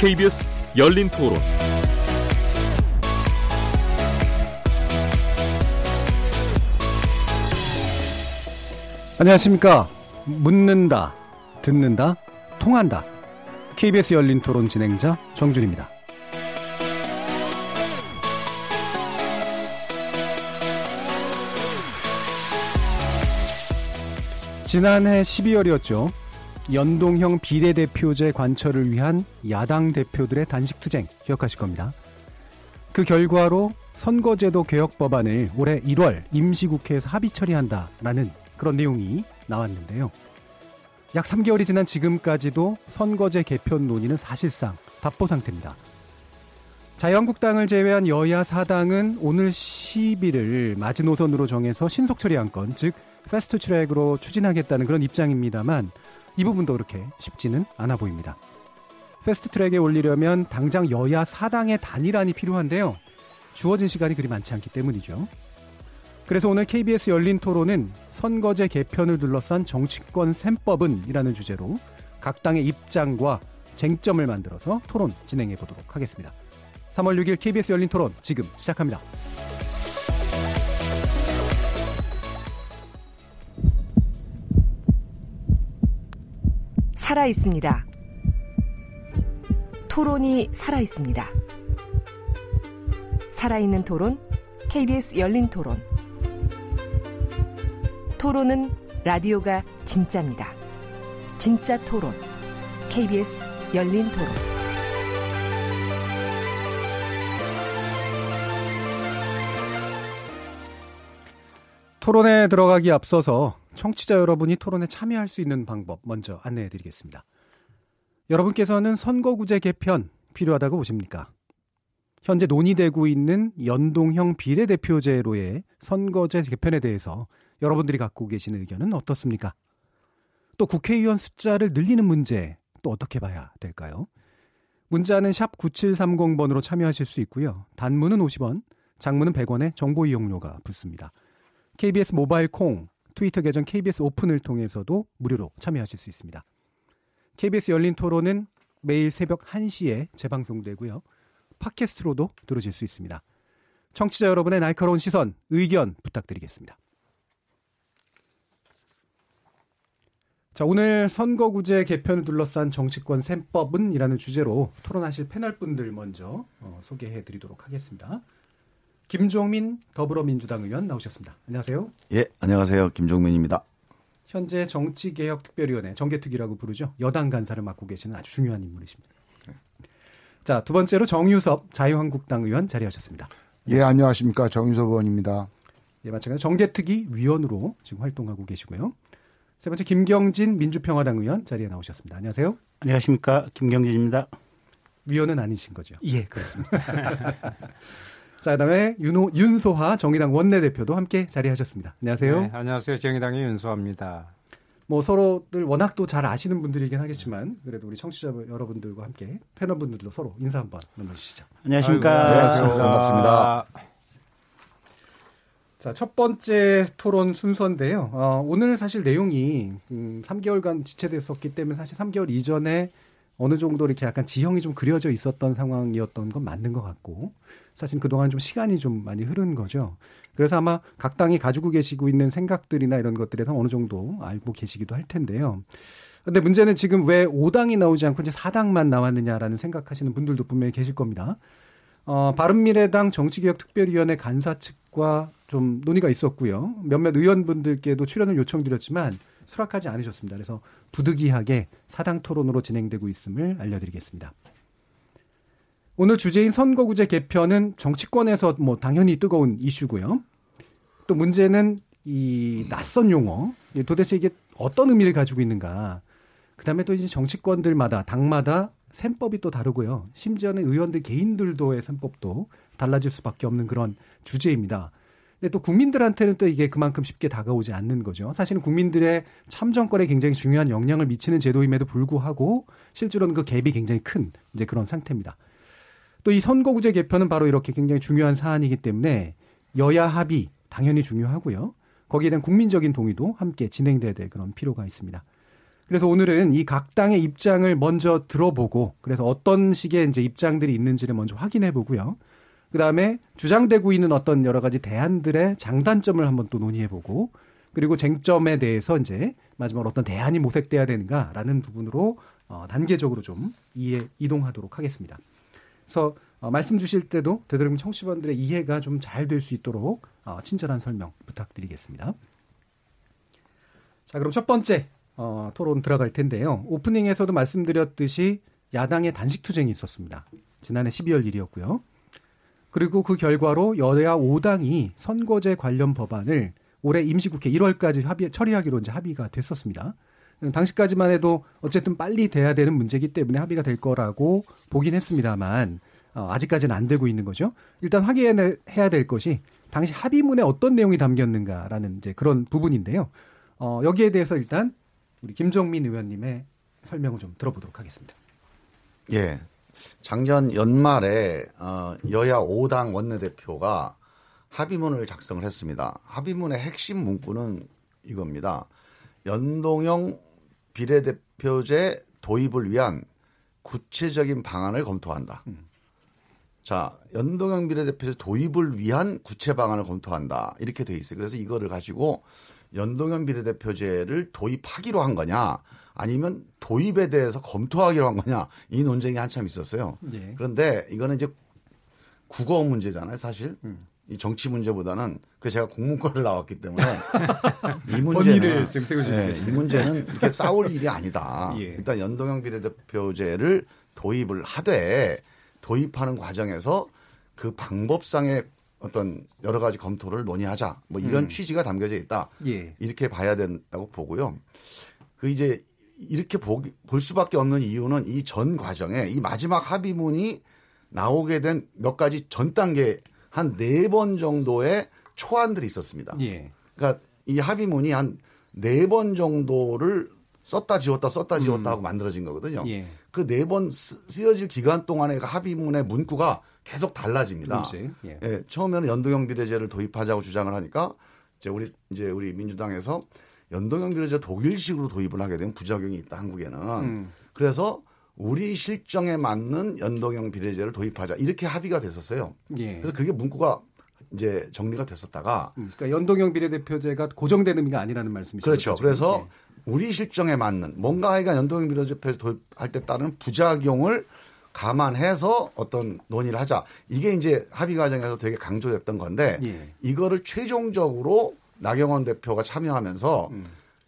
KBS 열린토론. 안녕하십니까. 묻는다, 듣는다, 통한다. KBS 열린토론 진행자 정준입니다. 지난해 12월이었죠. 연동형 비례대표제 관철을 위한 야당 대표들의 단식 투쟁 기억하실 겁니다. 그 결과로 선거제도 개혁 법안을 올해 1월 임시국회에서 합의 처리한다라는 그런 내용이 나왔는데요. 약 3개월이 지난 지금까지도 선거제 개편 논의는 사실상 답보 상태입니다. 자유한국당을 제외한 여야 4당은 오늘 10일을 마지노선으로 정해서 신속 처리 안건, 즉 패스트트랙으로 추진하겠다는 그런 입장입니다만 이 부분도 그렇게 쉽지는 않아 보입니다. 패스트트랙에 올리려면 당장 여야 4당의 단일안이 필요한데요. 주어진 시간이 그리 많지 않기 때문이죠. 그래서 오늘 KBS 열린토론은 선거제 개편을 둘러싼 정치권 셈법은 이라는 주제로 각 당의 입장과 쟁점을 만들어서 토론 진행해 보도록 하겠습니다. 3월 6일 KBS 열린토론 지금 시작합니다. 살아 있습니다. 토론이 살아 있습니다. 살아있는 토론, KBS 열린토론. 토론은 라디오가 진짜입니다. 진짜 토론, KBS 열린토론. 토론에 들어가기 앞서서 청취자 여러분이 토론에 참여할 수 있는 방법 먼저 안내해드리겠습니다. 여러분께서는 선거구제 개편 필요하다고 보십니까? 현재 논의되고 있는 연동형 비례대표제로의 선거제 개편에 대해서 여러분들이 갖고 계시는 의견은 어떻습니까? 또 국회의원 숫자를 늘리는 문제 또 어떻게 봐야 될까요? 문자는 샵 9730번으로 참여하실 수 있고요. 단문은 50원, 장문은 100원에 정보 이용료가 붙습니다. KBS 모바일 콩, 트위터 계정 KBS 오픈을 통해서도 무료로 참여하실 수 있습니다. KBS 열린 토론은 매일 새벽 1시에 재방송되고요. 팟캐스트로도 들으실 수 있습니다. 청취자 여러분의 날카로운 시선, 의견 부탁드리겠습니다. 자, 오늘 선거구제 개편을 둘러싼 정치권 셈법은 이라는 주제로 토론하실 패널분들 먼저 소개해드리도록 하겠습니다. 김종민 더불어민주당 의원 나오셨습니다. 안녕하세요. 예, 안녕하세요. 김종민입니다. 현재 정치개혁특별위원회, 정개특위라고 부르죠. 여당 간사를 맡고 계시는 아주 중요한 인물이십니다. 네. 자, 두 번째로 정유섭 자유한국당 의원 자리하셨습니다. 예, 안녕하십니까. 정유섭 의원입니다. 예, 마찬가지로 정개특위 위원으로 지금 활동하고 계시고요. 세 번째 김경진 민주평화당 의원 자리에 나오셨습니다. 안녕하세요. 안녕하십니까. 김경진입니다. 위원은 아니신 거죠? 예, 그렇습니다. 자, 그다음에 윤소하 정의당 원내대표도 함께 자리하셨습니다. 안녕하세요. 네, 안녕하세요. 정의당의 윤소하입니다. 뭐 서로들 워낙 또 잘 아시는 분들이긴 하겠지만 그래도 우리 청취자 여러분들과 함께 패널분들도 서로 인사 한번 나눠주시죠. 안녕하십니까. 안녕하세요. 반갑습니다. 자, 첫 번째 토론 순서인데요. 오늘 사실 내용이 3개월간 지체됐었기 때문에 사실 3개월 이전에 어느 정도 이렇게 약간 지형이 좀 그려져 있었던 상황이었던 건 맞는 것 같고 사실 그동안 좀 시간이 좀 많이 흐른 거죠. 그래서 아마 각 당이 가지고 계시고 있는 생각들이나 이런 것들에 대해서 어느 정도 알고 계시기도 할 텐데요. 그런데 문제는 지금 왜 5당이 나오지 않고 이제 4당만 나왔느냐라는 생각하시는 분들도 분명히 계실 겁니다. 바른미래당 정치개혁특별위원회 간사 측과 좀 논의가 있었고요. 몇몇 의원분들께도 출연을 요청드렸지만 수락하지 않으셨습니다. 그래서 부득이하게 4당 토론으로 진행되고 있음을 알려드리겠습니다. 오늘 주제인 선거구제 개편은 정치권에서 뭐 당연히 뜨거운 이슈고요. 또 문제는 이 낯선 용어, 도대체 이게 어떤 의미를 가지고 있는가. 그다음에 또 이제 정치권들마다 당마다 셈법이 또 다르고요. 심지어는 의원들 개인들도의 셈법도 달라질 수밖에 없는 그런 주제입니다. 근데 또 국민들한테는 또 이게 그만큼 쉽게 다가오지 않는 거죠. 사실은 국민들의 참정권에 굉장히 중요한 영향을 미치는 제도임에도 불구하고 실제로는 그 갭이 굉장히 큰 이제 그런 상태입니다. 또 이 선거구제 개편은 바로 이렇게 굉장히 중요한 사안이기 때문에 여야 합의 당연히 중요하고요. 거기에 대한 국민적인 동의도 함께 진행돼야 될 그런 필요가 있습니다. 그래서 오늘은 이 각 당의 입장을 먼저 들어보고, 그래서 어떤 식의 이제 입장들이 있는지를 먼저 확인해 보고요. 그다음에 주장되고 있는 어떤 여러 가지 대안들의 장단점을 한번 또 논의해 보고, 그리고 쟁점에 대해서 이제 마지막으로 어떤 대안이 모색돼야 되는가라는 부분으로 단계적으로 좀 이동하도록 하겠습니다. 그래서 말씀 주실 때도 되도록이면 청취자분들의 이해가 좀 잘 될 수 있도록 친절한 설명 부탁드리겠습니다. 자, 그럼 첫 번째 토론 들어갈 텐데요. 오프닝에서도 말씀드렸듯이 야당의 단식 투쟁이 있었습니다. 지난해 12월 1일이었고요. 그리고 그 결과로 여야 5당이 선거제 관련 법안을 올해 임시국회 1월까지 처리하기로 이제 합의가 됐었습니다. 당시까지만 해도 어쨌든 빨리 돼야 되는 문제이기 때문에 합의가 될 거라고 보긴 했습니다만 아직까지는 안 되고 있는 거죠. 일단 확인해야 될 것이 당시 합의문에 어떤 내용이 담겼는가라는 이제 그런 부분인데요. 여기에 대해서 일단 우리 김종민 의원님의 설명을 좀 들어보도록 하겠습니다. 예, 작년 연말에 여야 5당 원내대표가 합의문을 작성을 했습니다. 합의문의 핵심 문구는 이겁니다. 연동형 비례대표제 도입을 위한 구체적인 방안을 검토한다. 자, 연동형 비례대표제 도입을 위한 구체 방안을 검토한다. 이렇게 돼 있어요. 그래서 이거를 가지고 연동형 비례대표제를 도입하기로 한 거냐 아니면 도입에 대해서 검토하기로 한 거냐 이 논쟁이 한참 있었어요. 예. 그런데 이거는 이제 국어 문제잖아요, 사실. 이 정치 문제보다는 그 제가 공문과를 나왔기 때문에 이 문제는 지금 네, 이 문제는 이렇게 싸울 일이 아니다. 예. 일단 연동형 비례대표제를 도입을 하되 도입하는 과정에서 그 방법상의 어떤 여러 가지 검토를 논의하자. 뭐 이런 취지가 담겨져 있다. 예. 이렇게 봐야 된다고 보고요. 그 이제 이렇게 볼 수밖에 없는 이유는 이 전 과정에 이 마지막 합의문이 나오게 된 몇 가지 전 단계 한 4번 정도의 초안들이 있었습니다. 예. 그러니까 이 합의문이 한 4번 정도를 썼다 지웠다 하고 만들어진 거거든요. 예. 그 4번 쓰여질 기간 동안에 합의문의 문구가 계속 달라집니다. 예. 예, 처음에는 연동형 비례제를 도입하자고 주장을 하니까 이제 우리 민주당에서 연동형 비례제 독일식으로 도입을 하게 되면 부작용이 있다 한국에는. 그래서 우리 실정에 맞는 연동형 비례제를 도입하자 이렇게 합의가 됐었어요. 예. 그래서 그게 문구가 이제 정리가 됐었다가 그러니까 연동형 비례대표제가 고정된 의미가 아니라는 말씀이시죠. 그렇죠. 그래서 예. 우리 실정에 맞는 뭔가 하여간 연동형 비례제표제 도입할 때 따른 부작용을 감안해서 어떤 논의를 하자. 이게 이제 합의 과정에서 되게 강조됐던 건데 예. 이거를 최종적으로 나경원 대표가 참여하면서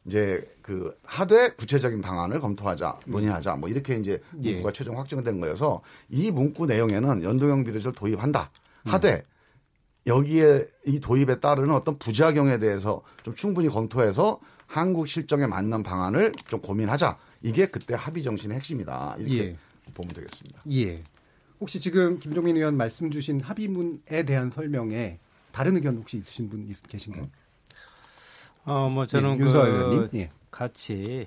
이제 그 하되 구체적인 방안을 검토하자, 논의하자 뭐 이렇게 이제 문구가 예. 최종 확정된 거여서 이 문구 내용에는 연동형 비례제를 도입한다. 하되 여기에 이 도입에 따르는 어떤 부작용에 대해서 좀 충분히 검토해서 한국 실정에 맞는 방안을 좀 고민하자. 이게 그때 합의 정신의 핵심이다. 이렇게 예. 보면 되겠습니다. 예. 혹시 지금 김종민 의원 말씀 주신 합의문에 대한 설명에 다른 의견 혹시 있으신 분 계신가요? 뭐 저는 예, 그 예. 같이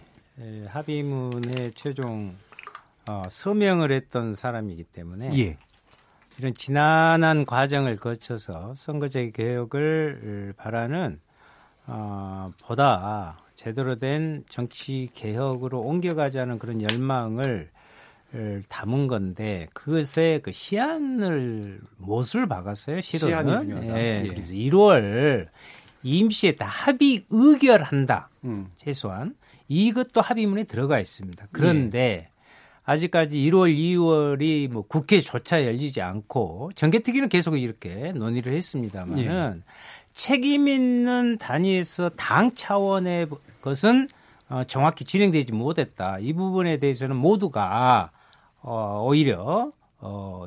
합의문에 최종 서명을 했던 사람이기 때문에 예. 이런 지난한 과정을 거쳐서 선거제 개혁을 바라는 보다 제대로 된 정치 개혁으로 옮겨가자는 그런 열망을 담은 건데 그것에 그 시한을 못을 박았어요. 실은 예, 예. 그래서 1월 임시에 다 합의 의결한다. 최소한 이것도 합의문에 들어가 있습니다. 그런데 예. 아직까지 1월, 2월이 뭐 국회조차 열리지 않고 정개특위는 계속 이렇게 논의를 했습니다만은 예. 책임 있는 단위에서 당 차원의 것은 정확히 진행되지 못했다. 이 부분에 대해서는 모두가 오히려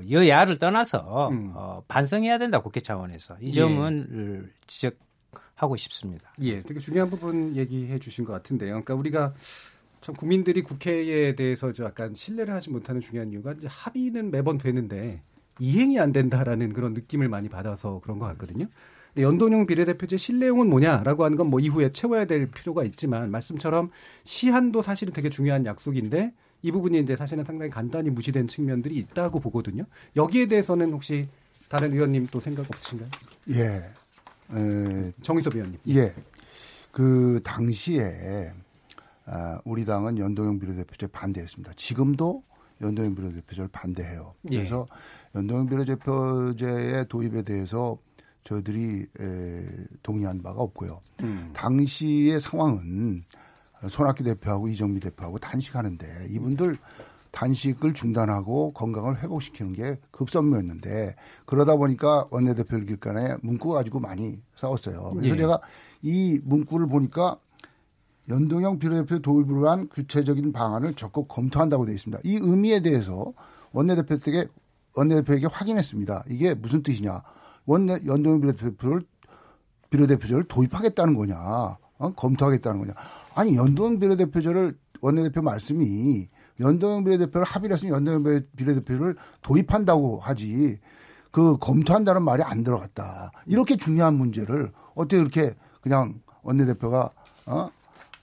여야를 떠나서 반성해야 된다. 국회 차원에서. 이 점은 예. 지적하고 싶습니다. 예, 되게 중요한 부분 얘기해 주신 것 같은데요. 그러니까 우리가 참 국민들이 국회에 대해서 약간 신뢰를 하지 못하는 중요한 이유가 이제 합의는 매번 되는데 이행이 안 된다라는 그런 느낌을 많이 받아서 그런 것 같거든요. 근데 연동형 비례대표제 신뢰용은 뭐냐라고 하는 건 뭐 이후에 채워야 될 필요가 있지만 말씀처럼 시한도 사실은 되게 중요한 약속인데 이 부분이 이제 사실은 상당히 간단히 무시된 측면들이 있다고 보거든요. 여기에 대해서는 혹시 다른 의원님 또 생각 없으신가요? 예, 정유섭 의원님. 예, 그 당시에 우리 당은 연동형 비례대표제에 반대했습니다. 지금도 연동형 비례대표제를 반대해요. 그래서 예. 연동형 비례대표제의 도입에 대해서 저희들이 동의한 바가 없고요. 당시의 상황은 손학규 대표하고 이정미 대표하고 단식하는데 이분들 단식을 중단하고 건강을 회복시키는 게 급선무였는데 그러다 보니까 원내대표를 길간에 문구 가지고 많이 싸웠어요. 그래서 예. 제가 이 문구를 보니까 연동형 비례대표 도입을 위한 구체적인 방안을 적극 검토한다고 되어 있습니다. 이 의미에 대해서 원내대표에게 확인했습니다. 이게 무슨 뜻이냐. 연동형 비례대표제를 도입하겠다는 거냐. 검토하겠다는 거냐. 아니 연동형 비례대표제를 원내대표 말씀이 연동형 비례대표를 합의를 했으니 연동형 비례대표를 도입한다고 하지 그 검토한다는 말이 안 들어갔다. 이렇게 중요한 문제를 어떻게 이렇게 그냥 원내대표가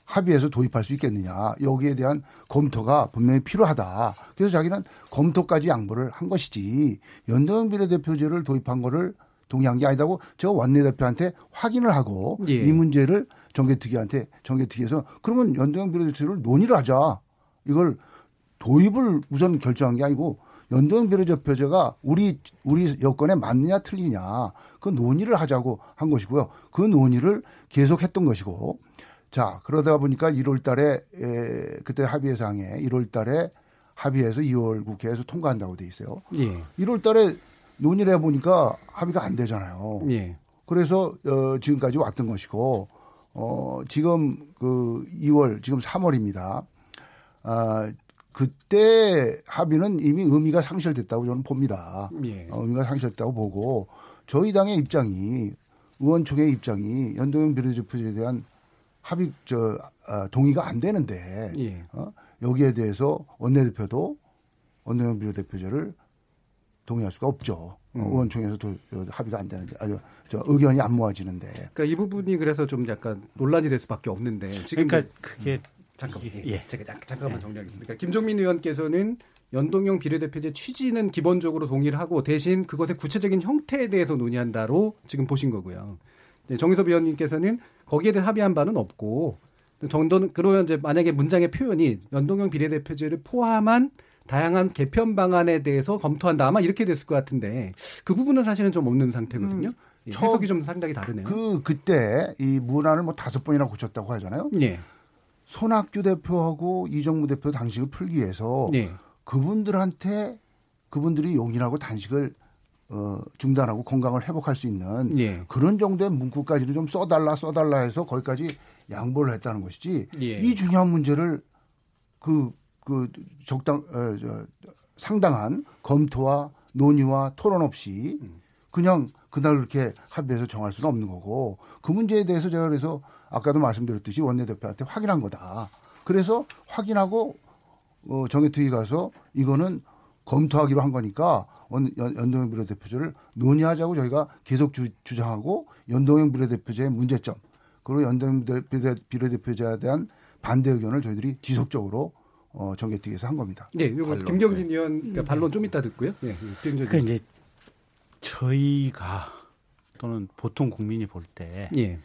합의해서 도입할 수 있겠느냐. 여기에 대한 검토가 분명히 필요하다. 그래서 자기는 검토까지 양보를 한 것이지 연동형 비례대표제를 도입한 거를 동의한 게 아니다고 제가 원내대표한테 확인을 하고 예. 이 문제를 정개특위에서 그러면 연동형 비례대표제를 논의를 하자. 이걸 도입을 우선 결정한 게 아니고 연동형 비례대표제가 우리 여건에 맞느냐 틀리냐 그 논의를 하자고 한 것이고요. 그 논의를 계속했던 것이고 자 그러다 보니까 1월달에 그때 합의의 상에 1월달에 합의해서 2월 국회에서 통과한다고 돼 있어요. 예. 1월달에 논의를 해보니까 합의가 안 되잖아요. 예. 그래서 지금까지 왔던 것이고 지금 그 2월 지금 3월입니다. 그때 합의는 이미 의미가 상실됐다고 저는 봅니다. 예. 의미가 상실됐다고 보고 저희 당의 입장이 의원총회의 입장이 연동형 비례대표제에 대한 합의 동의가 안 되는데 예. 여기에 대해서 원내대표도 원내형 비례대표제를 동의할 수가 없죠. 의원총회에서 합의가 안 되는데 아주 의견이 안 모아지는데. 그러니까 이 부분이 그래서 좀 약간 논란이 될 수밖에 없는데. 지금 그러니까 그게. 잠깐만 정리하겠습니다. 그러니까 김종민 의원께서는 연동형 비례대표제 취지는 기본적으로 동의를 하고 대신 그것의 구체적인 형태에 대해서 논의한다로 지금 보신 거고요. 정유섭 의원님께서는 거기에 대해 합의한 바는 없고 그러면 이제 만약에 문장의 표현이 연동형 비례대표제를 포함한 다양한 개편 방안에 대해서 검토한다 아마 이렇게 됐을 것 같은데 그 부분은 사실은 좀 없는 상태거든요. 해석이 좀 상당히 다르네요. 그때 이 문안을 뭐 5번이나 고쳤다고 하잖아요. 네. 손학규 대표하고 이정무 대표 단식을 풀기 위해서 네. 그분들이 용인하고 단식을 중단하고 건강을 회복할 수 있는 네. 그런 정도의 문구까지는 좀 써달라 해서 거기까지 양보를 했다는 것이지 네. 이 중요한 문제를 상당한 검토와 논의와 토론 없이 그냥 그날 그렇게 합의해서 정할 수는 없는 거고 그 문제에 대해서 제가 그래서 아까도 말씀드렸듯이 원내대표한테 확인한 거다. 그래서 확인하고 정개특위 가서 이거는 검토하기로 한 거니까 연동형 비례대표제를 논의하자고 저희가 계속 주장하고 연동형 비례대표제의 문제점 그리고 연동형 비례대표제에 대한 반대 의견을 저희들이 지속적으로 정개특위에서 한 겁니다. 네, 이거 김경진 의원 그러니까 반론 좀 이따 듣고요. 네, 그러니까 이제 저희가 또는 보통 국민이 볼 때. 예.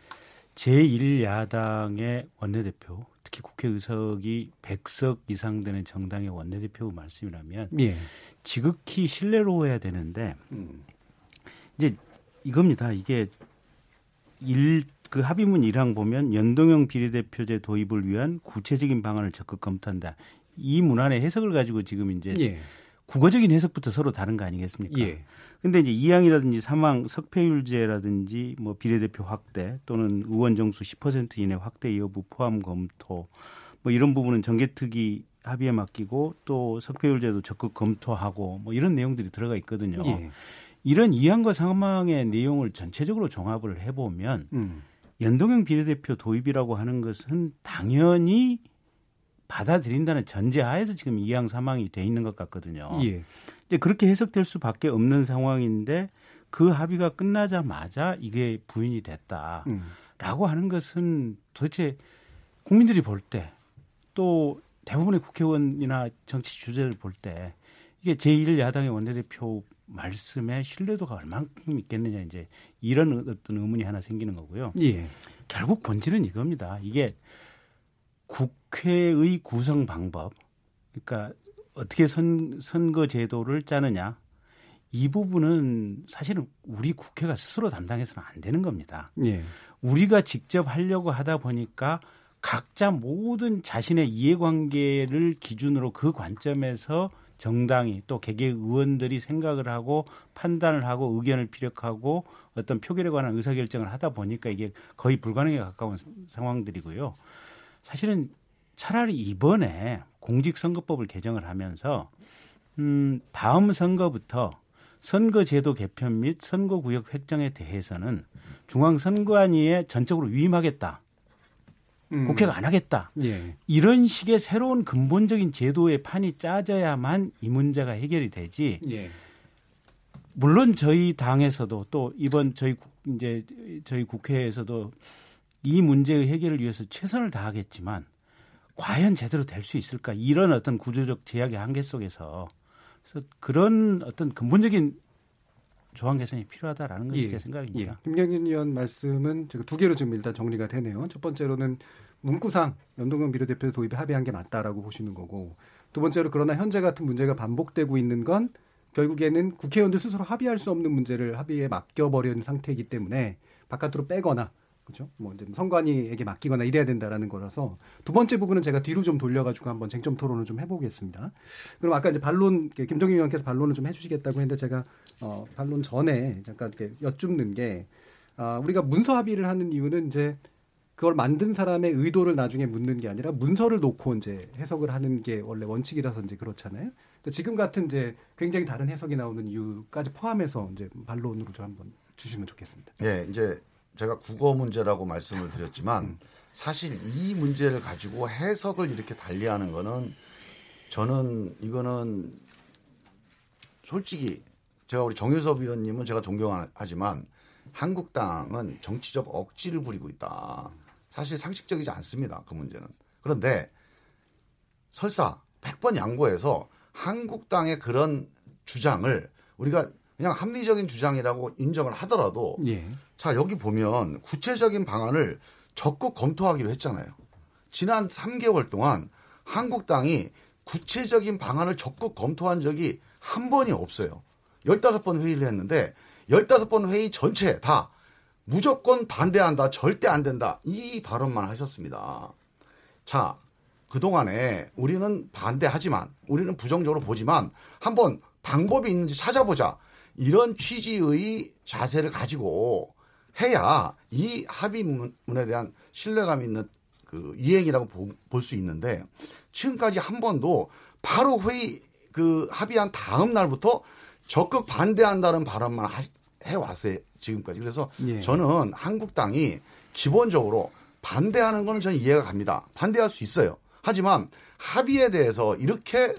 제1야당의 원내대표, 특히 국회의석이 100석 이상 되는 정당의 원내대표 말씀이라면 예. 지극히 신뢰로워야 되는데 이제 이겁니다. 이게 그 합의문 1항 보면 연동형 비례대표제 도입을 위한 구체적인 방안을 적극 검토한다. 이 문안의 해석을 가지고 지금 이제 예. 국어적인 해석부터 서로 다른 거 아니겠습니까? 그런데 예. 이제 2항이라든지 3항 석패율제라든지 뭐 비례대표 확대 또는 의원 정수 10% 이내 확대 여부 포함 검토 뭐 이런 부분은 정개특위 합의에 맡기고 또 석패율제도 적극 검토하고 뭐 이런 내용들이 들어가 있거든요. 예. 이런 2항과 3항의 내용을 전체적으로 종합을 해보면 연동형 비례대표 도입이라고 하는 것은 당연히 받아들인다는 전제하에서 지금 2항 3항이 돼 있는 것 같거든요. 예. 이제 그렇게 해석될 수밖에 없는 상황인데 그 합의가 끝나자마자 이게 부인이 됐다라고 하는 것은 도대체 국민들이 볼 때 또 대부분의 국회의원이나 정치 주제를 볼 때 이게 제1야당의 원내대표 말씀에 신뢰도가 얼만큼 있겠느냐 이제 이런 어떤 의문이 하나 생기는 거고요. 예. 결국 본질은 이겁니다. 이게 국회의 구성 방법, 그러니까 어떻게 선거 제도를 짜느냐, 이 부분은 사실은 우리 국회가 스스로 담당해서는 안 되는 겁니다. 예. 우리가 직접 하려고 하다 보니까 각자 모든 자신의 이해관계를 기준으로 그 관점에서 정당이 또 개개 의원들이 생각을 하고 판단을 하고 의견을 피력하고 어떤 표결에 관한 의사결정을 하다 보니까 이게 거의 불가능에 가까운 상황들이고요. 사실은 차라리 이번에 공직선거법을 개정을 하면서 다음 선거부터 선거제도 개편 및 선거구역 획정에 대해서는 중앙선관위에 전적으로 위임하겠다. 국회가 안 하겠다. 예. 이런 식의 새로운 근본적인 제도의 판이 짜져야만 이 문제가 해결이 되지. 예. 물론 저희 당에서도 또 이번 저희 국회에서도 이 문제의 해결을 위해서 최선을 다하겠지만 과연 제대로 될 수 있을까? 이런 어떤 구조적 제약의 한계 속에서 그래서 그런 어떤 근본적인 조항 개선이 필요하다라는 것이 제 생각입니다. 예. 김경진 의원 말씀은 제가 두 개로 지금 일단 정리가 되네요. 첫 번째로는 문구상 연동형 비례대표 도입에 합의한 게 맞다라고 보시는 거고, 두 번째로 그러나 현재 같은 문제가 반복되고 있는 건 결국에는 국회의원들 스스로 합의할 수 없는 문제를 합의에 맡겨버리는 상태이기 때문에 바깥으로 빼거나 그렇죠? 뭐 이제 선관위에게 맡기거나 이래야 된다라는 거라서, 두 번째 부분은 제가 뒤로 좀 돌려가지고 한번 쟁점 토론을 좀 해보겠습니다. 그럼 아까 이제 반론, 김종민 의원께서 반론을 좀 해주시겠다고 했는데 제가 반론 전에 잠깐 이렇게 여쭙는 게, 우리가 문서 합의를 하는 이유는 이제 그걸 만든 사람의 의도를 나중에 묻는 게 아니라 문서를 놓고 이제 해석을 하는 게 원래 원칙이라서 이제 그렇잖아요. 근데 지금 같은 이제 굉장히 다른 해석이 나오는 이유까지 포함해서 이제 반론으로 좀 한번 주시면 좋겠습니다. 네, 이제. 제가 국어 문제라고 말씀을 드렸지만 사실 이 문제를 가지고 해석을 이렇게 달리하는 거는, 저는 이거는 솔직히 제가 우리 정유섭 의원님은 제가 존경하지만 한국당은 정치적 억지를 부리고 있다. 사실 상식적이지 않습니다. 그 문제는. 그런데 설사 100번 양보해서 한국당의 그런 주장을 우리가 그냥 합리적인 주장이라고 인정을 하더라도 예. 자, 여기 보면 구체적인 방안을 적극 검토하기로 했잖아요. 지난 3개월 동안 한국당이 구체적인 방안을 적극 검토한 적이 한 번이 없어요. 15번 회의를 했는데 15번 회의 전체 다 무조건 반대한다, 절대 안 된다 이 발언만 하셨습니다. 자, 그동안에 우리는 반대하지만 우리는 부정적으로 보지만 한번 방법이 있는지 찾아보자. 이런 취지의 자세를 가지고 해야 이 합의문에 대한 신뢰감 있는 그 이행이라고 볼 수 있는데, 지금까지 한 번도 바로 회의 그 합의한 다음 날부터 적극 반대한다는 발언만 해왔어요 지금까지. 그래서 예. 저는 한국당이 기본적으로 반대하는 건 저는 이해가 갑니다. 반대할 수 있어요. 하지만 합의에 대해서 이렇게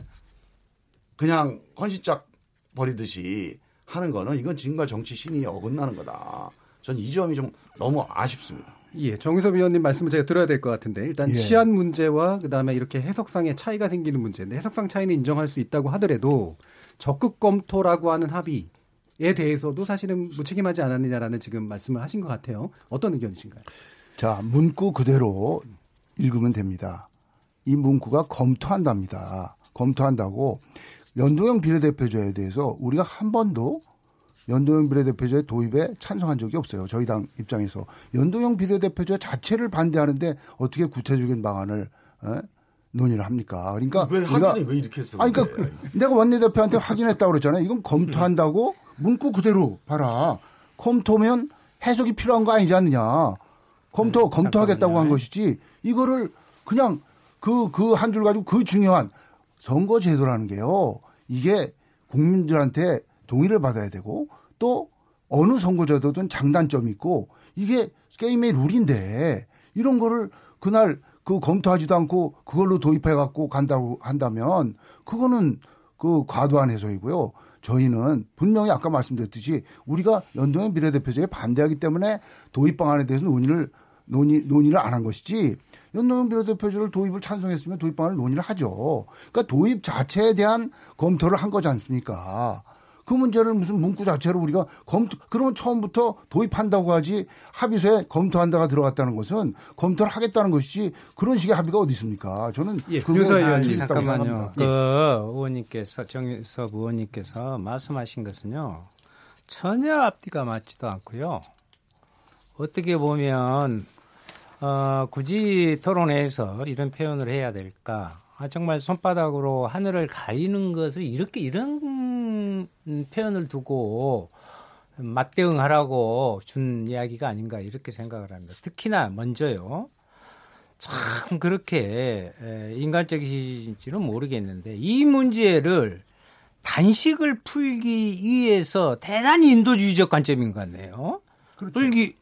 그냥 헌신짝 버리듯이 하는 거는 이건 지금과 정치 신이 어긋나는 거다. 전 이 점이 좀 너무 아쉽습니다. 예, 정유섭 위원님 말씀을 제가 들어야 될 것 같은데, 일단 예. 시한 문제와 그다음에 이렇게 해석상의 차이가 생기는 문제인데, 해석상 차이는 인정할 수 있다고 하더라도 적극 검토라고 하는 합의에 대해서도 사실은 무책임하지 않았느냐라는 지금 말씀을 하신 것 같아요. 어떤 의견이신가요? 자, 문구 그대로 읽으면 됩니다. 이 문구가 검토한답니다. 검토한다고. 연동형 비례대표제에 대해서 우리가 한 번도 연동형 비례대표제 도입에 찬성한 적이 없어요. 저희 당 입장에서. 연동형 비례대표제 자체를 반대하는데 어떻게 구체적인 방안을 논의를 합니까? 그러니까 왜 확인이 왜 이렇게 했어? 아니, 그러니까 내가 원내대표한테 확인했다고 그랬잖아요. 이건 검토한다고 문구 그대로 봐라. 검토면 해석이 필요한 거 아니지 않느냐. 검토하겠다고 한 것이지, 이거를 그냥 그 한 줄 가지고 그 중요한 선거 제도라는 게요. 이게 국민들한테 동의를 받아야 되고 또 어느 선거 제도든 장단점이 있고 이게 게임의 룰인데, 이런 거를 그날 그 검토하지도 않고 그걸로 도입해 갖고 간다고 한다면 그거는 그 과도한 해석이고요. 저희는 분명히 아까 말씀드렸듯이 우리가 연동형 비례대표제에 반대하기 때문에 도입 방안에 대해서 논의를 안 한 것이지, 연동형 비례대표제를 도입을 찬성했으면 도입 방안을 논의를 하죠. 그러니까 도입 자체에 대한 검토를 한 거지 않습니까? 그 문제를 무슨 문구 자체로 우리가 검토, 그러면 처음부터 도입한다고 하지 합의서에 검토한다가 들어갔다는 것은 검토를 하겠다는 것이지 그런 식의 합의가 어디 있습니까? 저는 예, 그래서 잠깐만요. 그 의원님께서 정유섭 의원님께서 말씀하신 것은요 전혀 앞뒤가 맞지도 않고요. 어떻게 보면 굳이 토론회에서 이런 표현을 해야 될까? 아, 정말 손바닥으로 하늘을 가리는 것을 이렇게 이런 표현을 두고 맞대응하라고 준 이야기가 아닌가 이렇게 생각을 합니다. 특히나 먼저요. 참 그렇게 인간적이신지는 모르겠는데 이 문제를 단식을 풀기 위해서 대단히 인도주의적 관점인 것 같네요. 그렇죠. 풀기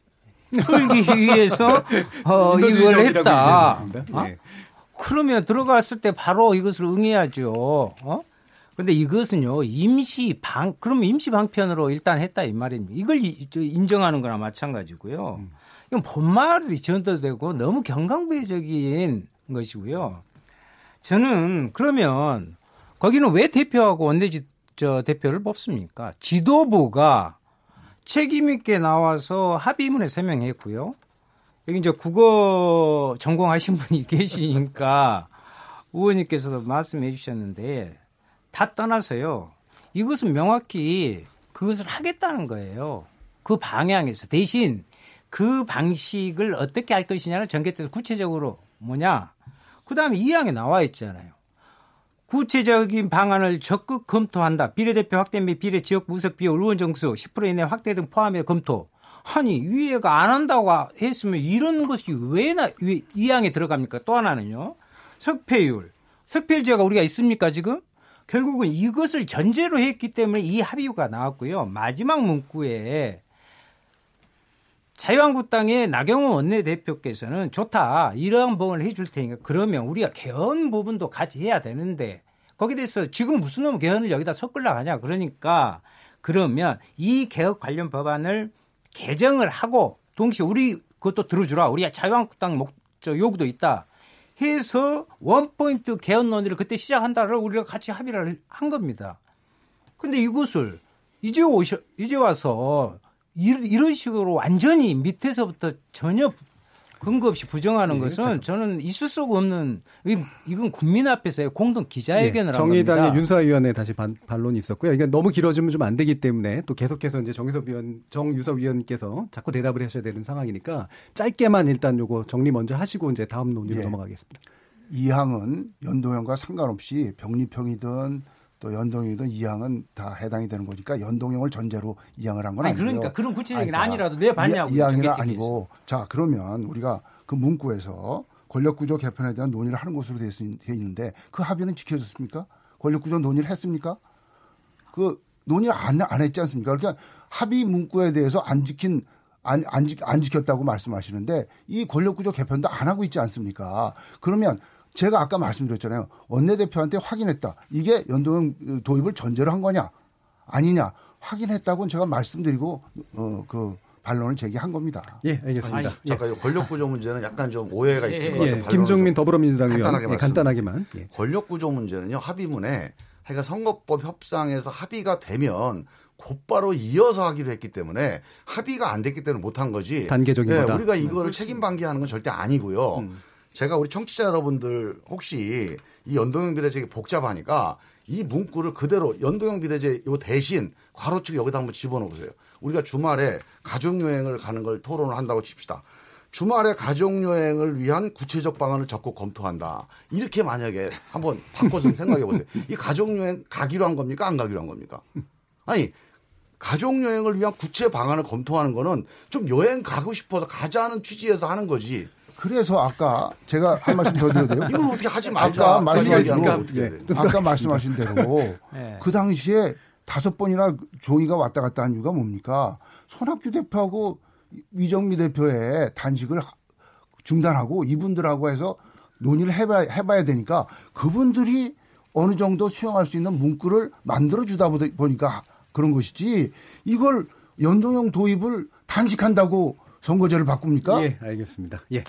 위해서 이걸 했다. 어? 그러면 들어갔을 때 바로 이것을 응해야죠. 그런데 이것은요 그럼 임시 방편으로 일단 했다 이 말입니다. 이걸 인정하는 거나 마찬가지고요. 이건 본말이 전도되고 너무 경강부회적인 것이고요. 저는 그러면 거기는 왜 대표하고 원내대표를 뽑습니까? 지도부가 책임있게 나와서 합의문에 서명했고요. 여기 이제 국어 전공하신 분이 계시니까 의원님께서도 말씀해 주셨는데 다 떠나서요. 이것은 명확히 그것을 하겠다는 거예요. 그 방향에서. 대신 그 방식을 어떻게 할 것이냐를 정계때에서 구체적으로 뭐냐. 그다음에 2항에 나와 있잖아요. 구체적인 방안을 적극 검토한다. 비례대표 확대 및 비례 지역구 우석 비율 의원 정수 10% 이내 확대 등 포함해 검토. 아니 위에가 안 한다고 했으면 이런 것이 왜 이 항에 들어갑니까? 또 하나는요. 석패율제가 우리가 있습니까 지금? 결국은 이것을 전제로 했기 때문에 이 합의가 나왔고요. 마지막 문구에 자유한국당의 나경원 원내대표께서는 좋다. 이런 부분을 해줄 테니까 그러면 우리가 개헌 부분도 같이 해야 되는데 거기에 대해서 지금 무슨 놈 개헌을 여기다 섞으려고 하냐. 그러니까 그러면 이 개혁 관련 법안을 개정을 하고 동시에 우리 그것도 들어주라. 우리 자유한국당 요구도 있다. 해서 원포인트 개헌 논의를 그때 시작한다를 우리가 같이 합의를 한 겁니다. 그런데 이것을 이제 와서 이런 식으로 완전히 밑에서부터 전혀 근거 없이 부정하는 것은 저는 있을 수가 없는 이건 국민 앞에서의 공동 기자회견을 한 겁니다. 정의당의 윤소위원회 다시 반론이 있었고요. 이게 너무 길어지면 좀 안 되기 때문에 또 계속해서 이제 정유섭 위원께서 자꾸 대답을 하셔야 되는 상황이니까 짧게만 일단 요거 정리 먼저 하시고 이제 다음 논의로 넘어가겠습니다. 이 항은 연동형과 상관없이 병립형이든 또 연동형이든 2항은 다 해당이 되는 거니까 연동형을 전제로 2항을 한 건 아니고요. 그러니까 그런 구체적인 아니라도 내 봤냐고. 2항이라 아니고. 자 그러면 우리가 그 문구에서 권력구조 개편에 대한 논의를 하는 것으로 되어 있는데 그 합의는 지켜졌습니까? 권력구조 논의를 했습니까? 그 논의를 안 했지 않습니까? 그러니까 합의 문구에 대해서 안 지켰다고 말씀하시는데 이 권력구조 개편도 안 하고 있지 않습니까? 그러면 제가 아까 말씀드렸잖아요. 원내대표한테 확인했다. 이게 연동형 도입을 전제로 한 거냐 아니냐. 확인했다고는 제가 말씀드리고 그 반론을 제기한 겁니다. 예, 알겠습니다. 잠깐 권력구조 문제는 약간 좀 오해가 있을 것 같아요. 김종민 더불어민주당 의원 간단하게만. 권력구조 문제는요. 합의문에 그러니까 선거법 협상에서 합의가 되면 곧바로 이어서 하기로 했기 때문에 합의가 안 됐기 때문에 못한 거지. 단계적인 거다. 우리가 이거를 책임 방기하는 건 절대 아니고요. 제가 우리 청취자 여러분들 혹시 이 연동형 비례제 복잡하니까 이 문구를 그대로 연동형 비례제 요 대신 괄호축 여기다 한번 집어넣으세요. 우리가 주말에 가족여행을 가는 걸 토론을 한다고 칩시다. 주말에 가족여행을 위한 구체적 방안을 적극 검토한다. 이렇게 만약에 한번 바꿔서 생각해 보세요. 이 가족여행 가기로 한 겁니까? 안 가기로 한 겁니까? 아니. 가족여행을 위한 구체 방안을 검토하는 거는 좀 여행 가고 싶어서 가자는 취지에서 하는 거지. 그래서 아까 제가 한 말씀 더 드려도 돼요? 이걸 어떻게 하지 말자. 아까 말씀하신 대로 그 당시에 5번이나 종이가 왔다 갔다 한 이유가 뭡니까? 손학규 대표하고 이정미 대표의 단식을 중단하고 이분들하고 해서 논의를 해봐야 되니까 그분들이 어느 정도 수용할 수 있는 문구를 만들어주다 보니까 그런 것이지 이걸 연동형 도입을 단식한다고 선거제를 바꿉니까? 예, 알겠습니다. 예,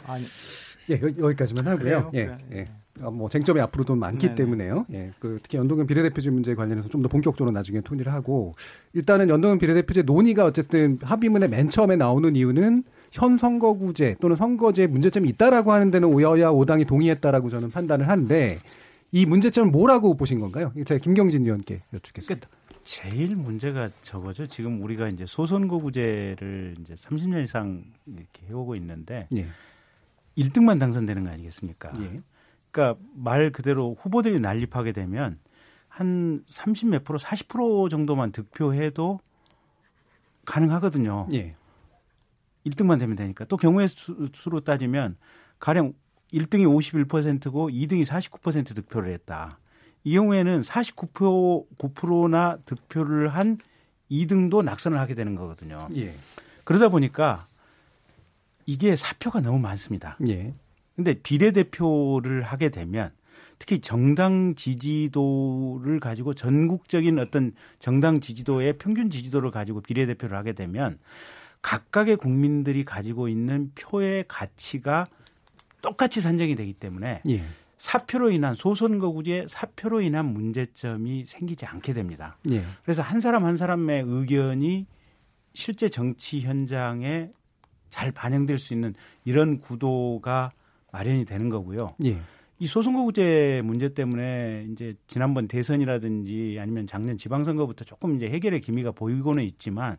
여기까지만 하고요. 그래요? 예, 그래. 예. 뭐 쟁점이 앞으로도 많기 네네. 때문에요. 예, 그 특히 연동형 비례대표제 문제 관련해서 좀 더 본격적으로 나중에 통일을 하고 일단은 연동형 비례대표제 논의가 어쨌든 합의문에 맨 처음에 나오는 이유는 현 선거구제 또는 선거제에 문제점이 있다라고 하는 데는 여야 5당이 동의했다라고 저는 판단을 하는데 이 문제점은 뭐라고 보신 건가요? 제가 김경진 의원께 여쭙겠습니다. 제일 문제가 저거죠. 지금 우리가 이제 소선거구제를 이제 30년 이상 이렇게 해오고 있는데 예. 1등만 당선되는 거 아니겠습니까? 예. 그러니까 말 그대로 후보들이 난립하게 되면 한 30몇 프로, 40% 정도만 득표해도 가능하거든요. 예. 1등만 되면 되니까. 또 경우의 수로 따지면 가령 1등이 51%고 2등이 49% 득표를 했다. 이 경우에는 49%나 득표를 한 2등도 낙선을 하게 되는 거거든요. 예. 그러다 보니까 이게 사표가 너무 많습니다. 예. 근데 비례대표를 하게 되면 특히 정당 지지도를 가지고 전국적인 어떤 정당 지지도의 평균 지지도를 가지고 비례대표를 하게 되면 각각의 국민들이 가지고 있는 표의 가치가 똑같이 산정이 되기 때문에 예. 사표로 인한 소선거구제 사표로 인한 문제점이 생기지 않게 됩니다. 예. 그래서 한 사람 한 사람의 의견이 실제 정치 현장에 잘 반영될 수 있는 이런 구도가 마련이 되는 거고요. 예. 이 소선거구제 문제 때문에 이제 지난번 대선이라든지 아니면 작년 지방선거부터 조금 이제 해결의 기미가 보이고는 있지만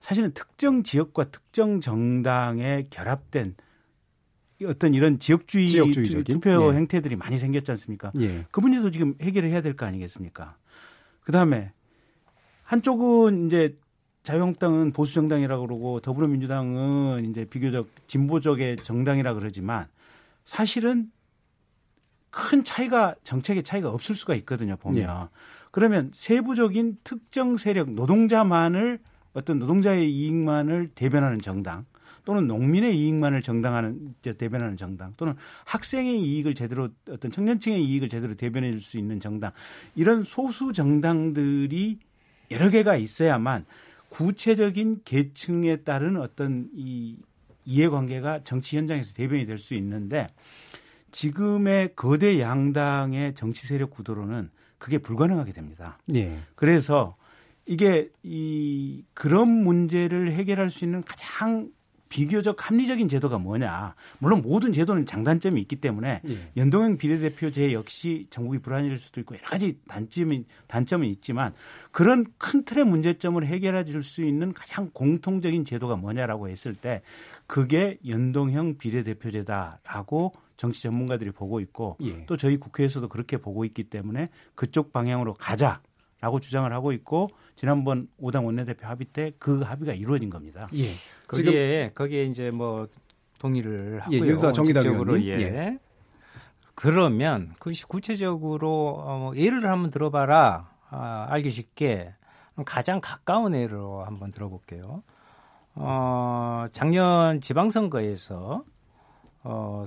사실은 특정 지역과 특정 정당에 결합된 어떤 이런 지역주의적인 투표 예. 행태들이 많이 생겼지 않습니까? 예. 그 문제도 지금 해결을 해야 될 거 아니겠습니까? 그 다음에 한쪽은 이제 자유한국당은 보수정당이라고 그러고 더불어민주당은 이제 비교적 진보적의 정당이라고 그러지만 사실은 큰 차이가 정책의 차이가 없을 수가 있거든요. 보면. 예. 그러면 세부적인 특정 세력 노동자만을 어떤 노동자의 이익만을 대변하는 정당 또는 농민의 이익만을 대변하는 정당 또는 학생의 이익을 제대로 어떤 청년층의 이익을 제대로 대변해 줄 수 있는 정당 이런 소수 정당들이 여러 개가 있어야만 구체적인 계층에 따른 어떤 이 이해관계가 정치 현장에서 대변이 될 수 있는데 지금의 거대 양당의 정치 세력 구도로는 그게 불가능하게 됩니다. 예. 그래서 이게 이 그런 문제를 해결할 수 있는 가장 비교적 합리적인 제도가 뭐냐. 물론 모든 제도는 장단점이 있기 때문에 예. 연동형 비례대표제 역시 전국이 불안해질 수도 있고 여러 가지 단점은 있지만 그런 큰 틀의 문제점을 해결해 줄 수 있는 가장 공통적인 제도가 뭐냐라고 했을 때 그게 연동형 비례대표제다라고 정치 전문가들이 보고 있고 예. 또 저희 국회에서도 그렇게 보고 있기 때문에 그쪽 방향으로 가자라고 주장을 하고 있고 지난번 5당 원내대표 합의 때 그 합의가 이루어진 겁니다. 예. 거기에 이제 뭐 동의를 하고요. 예, 정의당적으로 예. 예. 그러면 그것이 구체적으로 예를 한번 들어봐라. 알기 쉽게 가장 가까운 예로 한번 들어볼게요. 작년 지방선거에서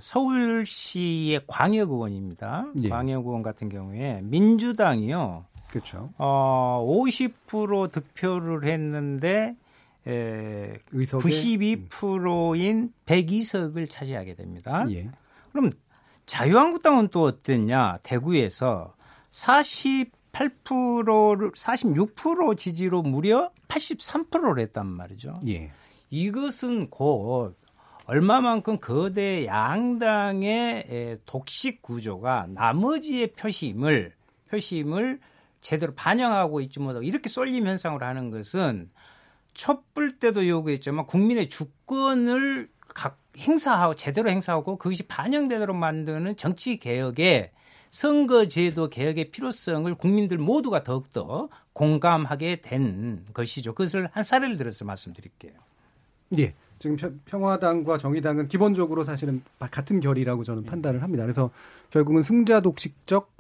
서울시의 광역의원입니다. 예. 광역의원 같은 경우에 민주당이요. 그렇죠. 50% 득표를 했는데 92%인 102석을 차지하게 됩니다. 예. 그럼 자유한국당은 또 어땠냐? 대구에서 46% 지지로 무려 83%를 했단 말이죠. 예. 이것은 곧 얼마만큼 거대 양당의 독식 구조가 나머지의 표심을 제대로 반영하고 있지 못하고 이렇게 쏠림 현상으로 하는 것은 촛불 때도 요구했지만 국민의 주권을 행사하고 제대로 행사하고 그것이 반영되도록 만드는 정치개혁의 선거제도 개혁의 필요성을 국민들 모두가 더욱더 공감하게 된 것이죠. 그것을 한 사례를 들어서 말씀드릴게요. 예. 지금 평화당과 정의당은 기본적으로 사실은 같은 결이라고 저는 판단을 합니다. 그래서 결국은 승자 독식적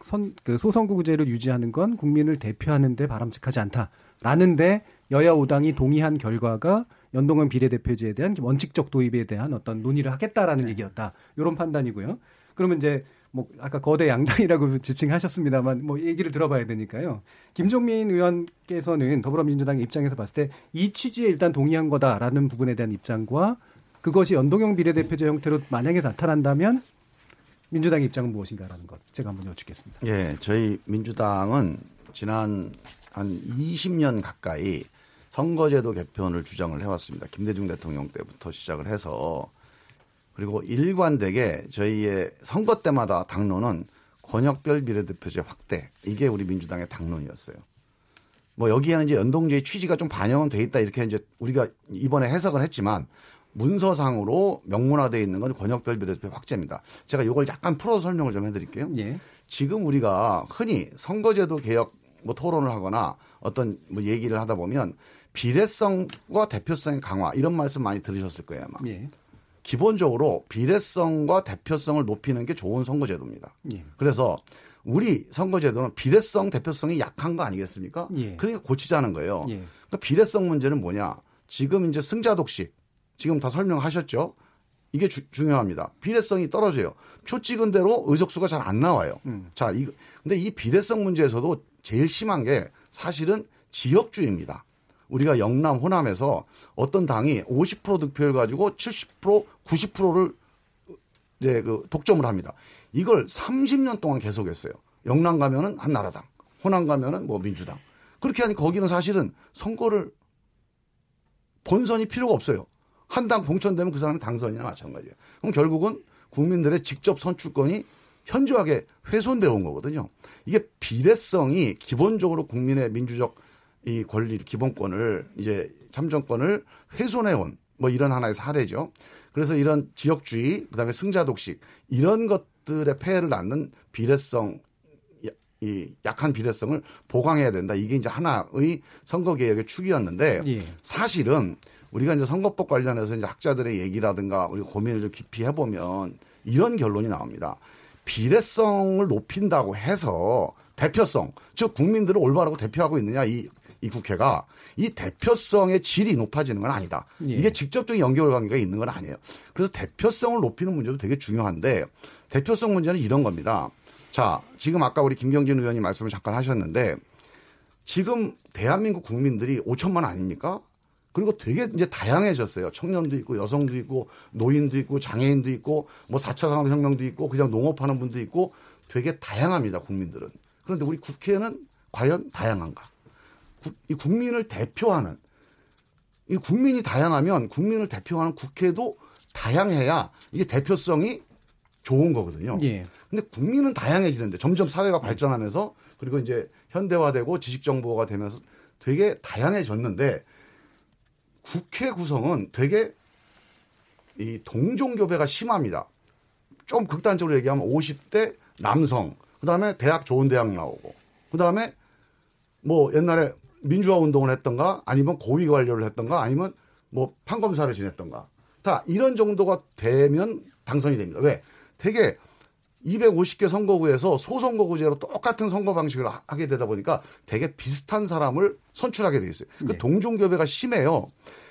소선거구제를 유지하는 건 국민을 대표하는 데 바람직하지 않다라는데 여야 5당이 동의한 결과가 연동형 비례대표제에 대한 원칙적 도입에 대한 어떤 논의를 하겠다라는 네. 얘기였다. 이런 판단이고요. 그러면 이제 뭐 아까 거대 양당이라고 지칭하셨습니다만 뭐 얘기를 들어봐야 되니까요. 김종민 의원께서는 더불어민주당의 입장에서 봤을 때 이 취지에 일단 동의한 거다라는 부분에 대한 입장과 그것이 연동형 비례대표제 형태로 만약에 나타난다면 민주당의 입장은 무엇인가라는 것 제가 한번 여쭙겠습니다. 예, 저희 민주당은 지난 한 20년 가까이 선거제도 개편을 주장을 해왔습니다. 김대중 대통령 때부터 시작을 해서, 그리고 일관되게 저희의 선거 때마다 당론은 권역별 비례대표제 확대, 이게 우리 민주당의 당론이었어요. 뭐 여기에는 이제 연동제의 취지가 좀 반영은 돼 있다 이렇게 이제 우리가 이번에 해석을 했지만, 문서상으로 명문화되어 있는 건 권역별 비례대표 확대입니다. 제가 이걸 약간 풀어서 설명을 좀 해드릴게요. 예. 지금 우리가 흔히 선거제도 개혁 뭐 토론을 하거나 어떤 뭐 얘기를 하다 보면 비례성과 대표성의 강화 이런 말씀 많이 들으셨을 거예요 아마. 예. 기본적으로 비례성과 대표성을 높이는 게 좋은 선거제도입니다. 예. 그래서 우리 선거제도는 비례성, 대표성이 약한 거 아니겠습니까? 예. 그러니까 고치자는 거예요. 예. 그러니까 비례성 문제는 뭐냐? 지금 이제 승자 독식, 지금 다 설명하셨죠? 이게 중요합니다. 비례성이 떨어져요. 표 찍은 대로 의석수가 잘 안 나와요. 자, 근데 이 비례성 문제에서도 제일 심한 게 사실은 지역주의입니다. 우리가 영남, 호남에서 어떤 당이 50% 득표율 가지고 70%, 90%를 이제 그 독점을 합니다. 이걸 30년 동안 계속했어요. 영남 가면은 한나라당, 호남 가면은 뭐 민주당. 그렇게 하니 거기는 사실은 선거를 본선이 필요가 없어요. 한 당 공천되면 그 사람이 당선이나 마찬가지예요. 그럼 결국은 국민들의 직접 선출권이 현저하게 훼손되어 온 거거든요. 이게 비례성이 기본적으로 국민의 민주적 이 권리, 기본권을 이제 참정권을 훼손해 온 뭐 이런 하나의 사례죠. 그래서 이런 지역주의, 그다음에 승자 독식 이런 것들의 폐해를 낳는 비례성, 이 약한 비례성을 보강해야 된다. 이게 이제 하나의 선거 개혁의 축이었는데, 예. 사실은 우리가 이제 선거법 관련해서 이제 학자들의 얘기라든가 우리 고민을 좀 깊이 해보면 이런 결론이 나옵니다. 비례성을 높인다고 해서 대표성, 즉 국민들을 올바르고 대표하고 있느냐, 이 국회가 이 대표성의 질이 높아지는 건 아니다. 예. 이게 직접적인 연결관계가 있는 건 아니에요. 그래서 대표성을 높이는 문제도 되게 중요한데, 대표성 문제는 이런 겁니다. 자, 지금 아까 우리 김경진 의원님 말씀을 잠깐 하셨는데, 지금 대한민국 국민들이 5천만 아닙니까? 그리고 되게 이제 다양해졌어요. 청년도 있고 여성도 있고 노인도 있고 장애인도 있고 뭐 4차 산업혁명도 있고 그냥 농업하는 분도 있고 되게 다양합니다, 국민들은. 그런데 우리 국회는 과연 다양한가? 이 국민을 대표하는, 이 국민이 다양하면 국민을 대표하는 국회도 다양해야 이게 대표성이 좋은 거거든요. 예. 근데 국민은 다양해지는데 점점 사회가 발전하면서, 그리고 이제 현대화되고 지식정보가 되면서 되게 다양해졌는데, 국회 구성은 되게 이 동종교배가 심합니다. 좀 극단적으로 얘기하면 50대 남성, 그다음에 대학 좋은 대학 나오고, 그다음에 뭐 옛날에 민주화 운동을 했던가 아니면 고위 관료를 했던가 아니면 뭐 판검사를 지냈던가, 다 이런 정도가 되면 당선이 됩니다. 왜? 되게 250개 선거구에서 소선거구제로 똑같은 선거 방식을 하게 되다 보니까 되게 비슷한 사람을 선출하게 되어 있어요. 그 동종교배가 심해요.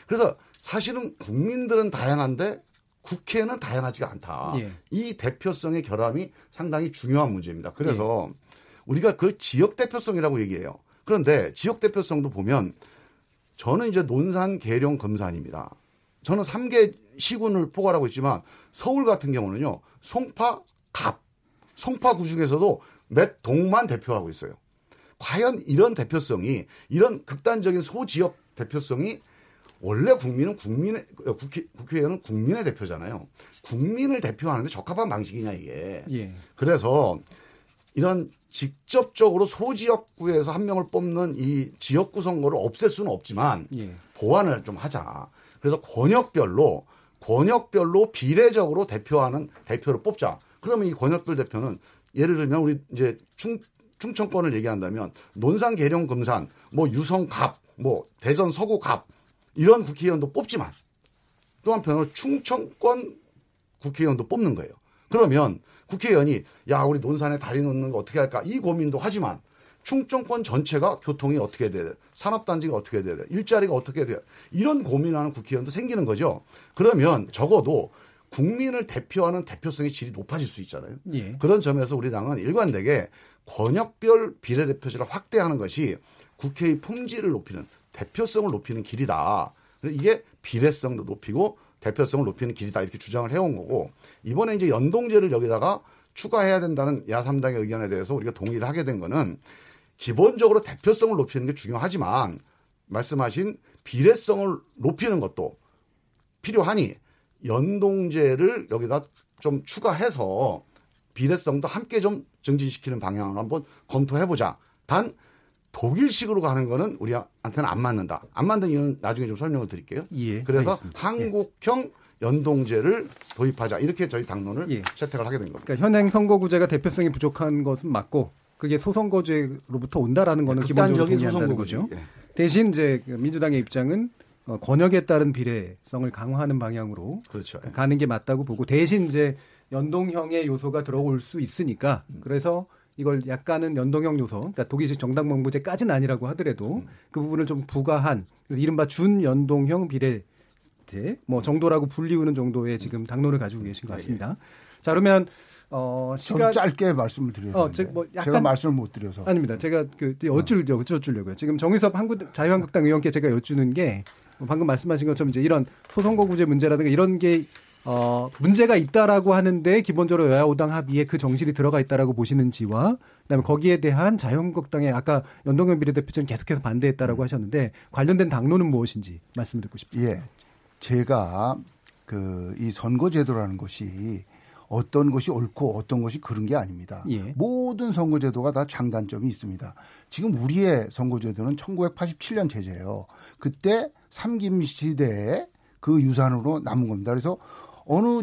그래서 사실은 국민들은 다양한데 국회는 다양하지가 않다. 예. 이 대표성의 결함이 상당히 중요한 문제입니다. 그래서 예. 우리가 그걸 지역 대표성이라고 얘기해요. 그런데 지역 대표성도 보면, 저는 이제 논산, 계룡, 금산입니다. 저는 3개 시군을 포괄하고 있지만, 서울 같은 경우는요, 송파, 갑, 송파구 중에서도 몇 동만 대표하고 있어요. 과연 이런 대표성이, 이런 극단적인 소지역 대표성이, 원래 국민은 국회의원은 국민의 대표잖아요. 국민을 대표하는데 적합한 방식이냐, 이게. 예. 그래서 이런 직접적으로 소지역구에서 한 명을 뽑는 이 지역구 선거를 없앨 수는 없지만, 예. 보완을 좀 하자. 그래서 권역별로 비례적으로 대표하는 대표를 뽑자. 그러면 이 권역별 대표는, 예를 들면 우리 이제 충청권을 얘기한다면 논산, 계룡, 금산, 뭐 유성, 갑, 뭐 대전, 서구, 갑 이런 국회의원도 뽑지만, 또 한편으로 충청권 국회의원도 뽑는 거예요. 그러면 국회의원이, 야, 우리 논산에 다리 놓는 거 어떻게 할까, 이 고민도 하지만, 충청권 전체가 교통이 어떻게 돼야 돼, 산업단지가 어떻게 돼야 돼, 일자리가 어떻게 돼야 돼, 이런 고민하는 국회의원도 생기는 거죠. 그러면 적어도 국민을 대표하는 대표성의 질이 높아질 수 있잖아요. 예. 그런 점에서 우리 당은 일관되게 권역별 비례대표제를 확대하는 것이 국회의 품질을 높이는, 대표성을 높이는 길이다. 이게 비례성도 높이고 대표성을 높이는 길이다, 이렇게 주장을 해온 거고, 이번에 이제 연동제를 여기다가 추가해야 된다는 야3당의 의견에 대해서 우리가 동의를 하게 된 거는 기본적으로 대표성을 높이는 게 중요하지만 말씀하신 비례성을 높이는 것도 필요하니 연동제를 여기다 좀 추가해서 비례성도 함께 좀 증진시키는 방향을 한번 검토해보자. 단 독일식으로 가는 거는 우리한테는 안 맞는다. 안 맞는 이유는 나중에 좀 설명을 드릴게요. 예, 그래서 알겠습니다. 한국형 연동제를 도입하자. 이렇게 저희 당론을 채택을 하게 된 겁니다. 그러니까 현행 선거구제가 대표성이 부족한 것은 맞고 그게 소선거제로부터 온다라는 거는 기본적으로 동의한다는 거죠. 예. 대신 이제 민주당의 입장은 권역에 따른 비례성을 강화하는 방향으로 그렇죠. 가는 게 맞다고 보고 대신 이제 연동형의 요소가 들어올 수 있으니까 그래서 이걸 약간은 연동형 요소, 그러니까 독일식 정당명부제까지는 아니라고 하더라도 그 부분을 좀 부과한 이른바 준연동형 비례제 뭐 정도라고 불리우는 정도의 지금 당론을 가지고 계신 것 같습니다. 예. 자 그러면 시간 짧게 말씀을 드려요. 뭐 제가 말씀을 못 드려서 아닙니다. 제가 여쭈려고요. 지금 정유섭 자유한국당 의원께 제가 여쭈는 게 방금 말씀하신 것처럼 이제 이런 소선거구제 문제라든가 이런 게 문제가 있다라고 하는데 기본적으로 여야 5당 합의에 그 정신이 들어가 있다라고 보시는지와 그다음에 거기에 대한 자유한국당의 아까 연동형 비례대표처럼 계속해서 반대했다라고 하셨는데 관련된 당론은 무엇인지 말씀 듣고 싶습니다. 예, 제가 이 선거제도라는 것이 어떤 것이 옳고 어떤 것이 그런 게 아닙니다. 예. 모든 선거제도가 다 장단점이 있습니다. 지금 우리의 선거제도는 1987년 체제예요. 그때 삼김 시대에 그 유산으로 남은 겁니다. 그래서 어느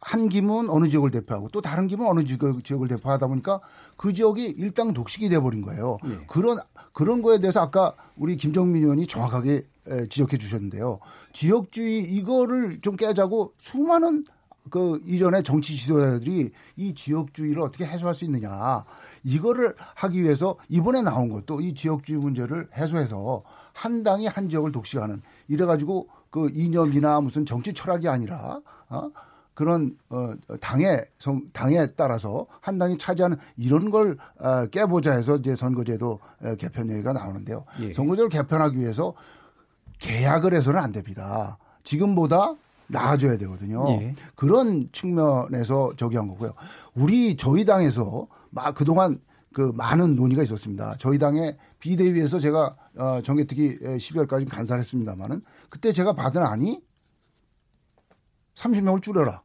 한 김은 어느 지역을 대표하고 또 다른 김은 어느 지역을 대표하다 보니까 그 지역이 일당 독식이 돼버린 거예요. 네. 그런 거에 대해서 아까 우리 김종민 의원이 정확하게 지적해 주셨는데요. 지역주의 이거를 좀 깨자고 수많은 이전에 정치 지도자들이 이 지역주의를 어떻게 해소할 수 있느냐. 이거를 하기 위해서 이번에 나온 것도 이 지역주의 문제를 해소해서 한 당이 한 지역을 독식하는 이래가지고 이념이나 무슨 정치 철학이 아니라 그런 당에 따라서 한 당이 차지하는 이런 걸 깨보자 해서 이제 선거제도 개편 얘기가 나오는데요. 예. 선거제도를 개편하기 위해서 계약을 해서는 안 됩니다. 지금보다 나아져야 되거든요. 예. 그런 측면에서 저기한 거고요. 저희 당에서 그동안 많은 논의가 있었습니다. 저희 당의 비대위에서 제가 정개특위 12월까지 간사를 했습니다마는 그때 제가 받은 안이 30명을 줄여라.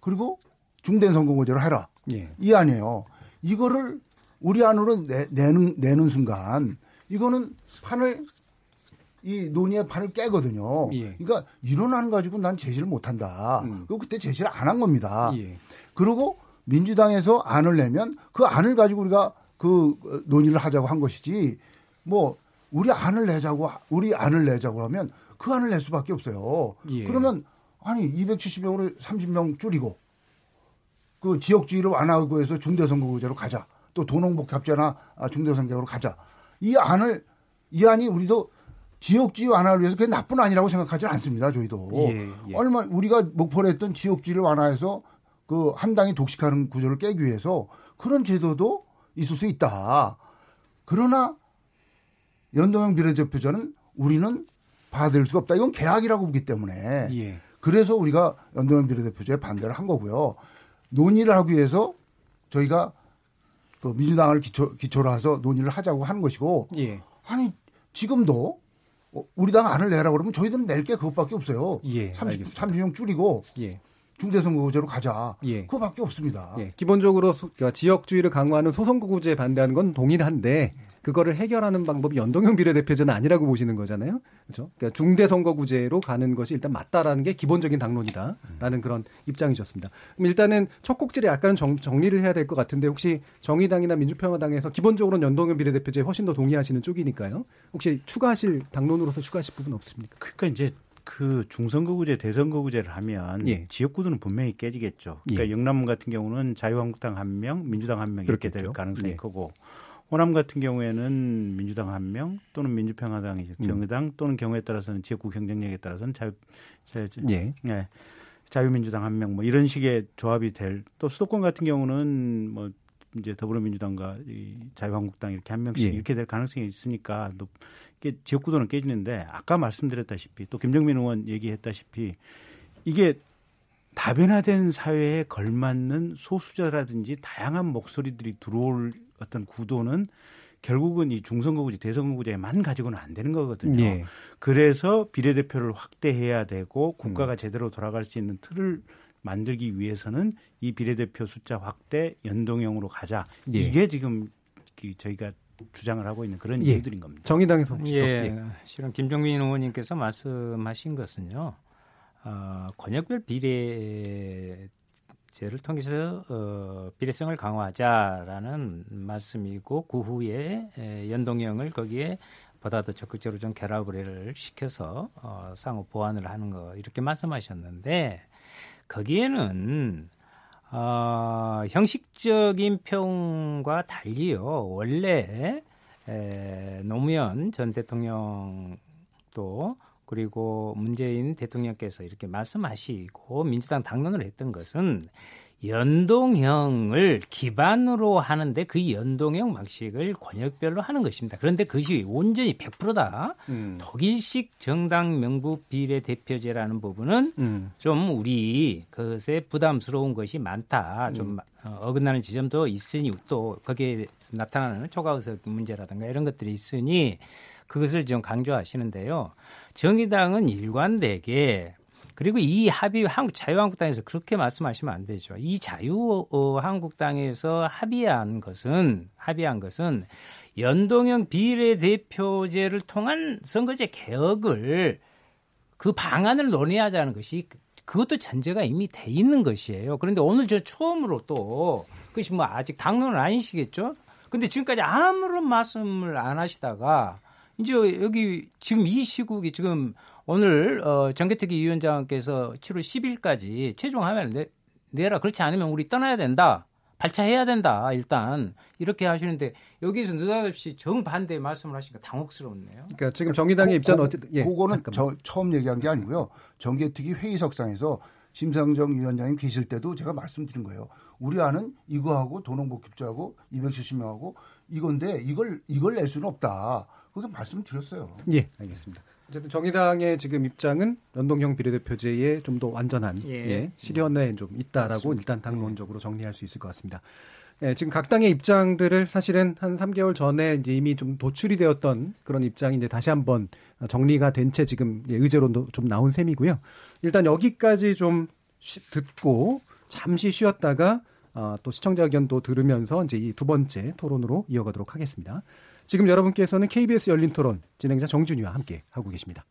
그리고 중대인 선거구제로 해라. 예. 이 안이에요. 이거를 우리 안으로 내는 순간 이거는 이 논의의 판을 깨거든요. 예. 그러니까 이런 안 가지고 난 제시를 못한다. 그리고 그때 제시를 안 한 겁니다. 예. 그리고 민주당에서 안을 내면 그 안을 가지고 우리가 논의를 하자고 한 것이지 우리 안을 내자고 하면 그 안을 낼 수밖에 없어요. 예. 그러면 270명으로 30명 줄이고 지역주의를 완화하고 해서 중대선거구제로 가자. 또 도농복합제나 중대선거구제로 가자. 이 안이 우리도 지역주의 완화를 위해서 그게 나쁜 안이라고 생각하지는 않습니다. 저희도. 예. 우리가 목표로 했던 지역주의를 완화해서 한 당이 독식하는 구조를 깨기 위해서 그런 제도도 있을 수 있다. 그러나 연동형 비례대표제는 우리는 받을 수가 없다. 이건 계약이라고 보기 때문에. 예. 그래서 우리가 연동형 비례대표제에 반대를 한 거고요. 논의를 하기 위해서 저희가 민주당을 기초로 해서 논의를 하자고 하는 것이고. 예. 지금도 우리 당 안을 내라고 그러면 저희들은 낼 게 그것밖에 없어요. 예, 30명 줄이고 중대선거구제로 가자. 예. 그거밖에 없습니다. 예, 기본적으로 지역주의를 강화하는 소선거구제에 반대하는 건 동일한데 그거를 해결하는 방법이 연동형 비례대표제는 아니라고 보시는 거잖아요. 그렇죠? 그러니까 중대선거구제로 가는 것이 일단 맞다라는 게 기본적인 당론이다라는 그런 입장이셨습니다. 그럼 일단은 첫 곡질에 약간 정리를 해야 될 것 같은데 혹시 정의당이나 민주평화당에서 기본적으로는 연동형 비례대표제에 훨씬 더 동의하시는 쪽이니까요. 혹시 당론으로서 추가하실 부분 없습니까? 그러니까 이제 중선거구제, 대선거구제를 하면 지역구도는 분명히 깨지겠죠. 그러니까 영남 같은 경우는 자유한국당 1명, 민주당 1명 이렇게 될 가능성이 크고 호남 같은 경우에는 민주당 1명 또는 민주평화당이죠. 정의당 또는 경우에 따라서는 지역구 경쟁력에 따라서는 자유민주당 1명 뭐 이런 식의 조합이 될 또 수도권 같은 경우는 뭐 이제 더불어민주당과 자유한국당 이렇게 1명씩 이렇게 될 가능성이 있으니까 또 지역구도는 깨지는데 아까 말씀드렸다시피 또 김종민 의원 얘기했다시피 이게 다변화된 사회에 걸맞는 소수자라든지 다양한 목소리들이 들어올 어떤 구도는 결국은 이 중선거구제, 대선거구제만 가지고는 안 되는 거거든요. 예. 그래서 비례대표를 확대해야 되고 국가가 제대로 돌아갈 수 있는 틀을 만들기 위해서는 이 비례대표 숫자 확대 연동형으로 가자. 예. 이게 지금 저희가 주장을 하고 있는 그런 이유들인 겁니다. 정의당에서 혹시 실은 김종민 의원님께서 말씀하신 것은요. 권역별 비례제를 통해서 비례성을 강화하자라는 말씀이고 그 후에 연동형을 거기에 보다 더 적극적으로 좀 결합을 시켜서 상호 보완을 하는 거 이렇게 말씀하셨는데 거기에는 형식적인 평과 달리요. 원래 노무현 전 대통령도 그리고 문재인 대통령께서 이렇게 말씀하시고 민주당 당론을 했던 것은 연동형을 기반으로 하는데 그 연동형 방식을 권역별로 하는 것입니다. 그런데 그것이 온전히 100%다. 독일식 정당 명부 비례대표제라는 부분은 좀 우리 그것에 부담스러운 것이 많다. 좀 어긋나는 지점도 있으니 또 거기에 나타나는 초과의석 문제라든가 이런 것들이 있으니 그것을 좀 강조하시는데요. 정의당은 일관되게 그리고 이 합의 자유한국당에서 그렇게 말씀하시면 안 되죠. 이 자유한국당에서 합의한 것은 연동형 비례대표제를 통한 선거제 개혁을 그 방안을 논의하자는 것이 그것도 전제가 이미 돼 있는 것이에요. 그런데 오늘 저 처음으로 또 그것이 뭐 아직 당론은 아니시겠죠. 근데 지금까지 아무런 말씀을 안 하시다가 이제 여기 지금 이 시국이 지금 오늘 정개특위 위원장께서 7월 10일까지 최종 합의안을 내라. 그렇지 않으면 우리 떠나야 된다. 발차해야 된다. 일단 이렇게 하시는데 여기서 느닷없이 정반대의 말씀을 하시니까 당혹스럽네요. 그러니까 지금 정의당의 입장은 어쨌든 그거는 처음 얘기한 게 아니고요. 정개특위 회의석상에서 심상정 위원장님 계실 때도 제가 말씀드린 거예요. 우리 안은 이거하고 도농복집자하고 270명하고 이건데 이걸 낼 수는 없다. 그렇게 말씀드렸어요. 예, 알겠습니다. 어쨌든 정의당의 지금 입장은 연동형 비례대표제에 좀 더 완전한 실현에 좀 있다라고 맞습니다. 일단 당론적으로 정리할 수 있을 것 같습니다. 예, 지금 각 당의 입장들을 사실은 한 3개월 전에 이제 이미 좀 도출이 되었던 그런 입장이 이제 다시 한번 정리가 된 채 지금 의제로 좀 나온 셈이고요. 일단 여기까지 좀 듣고 잠시 쉬었다가 또 시청자 의견도 들으면서 이제 이 두 번째 토론으로 이어가도록 하겠습니다. 지금 여러분께서는 KBS 열린토론 진행자 정준희와 함께 하고 계십니다.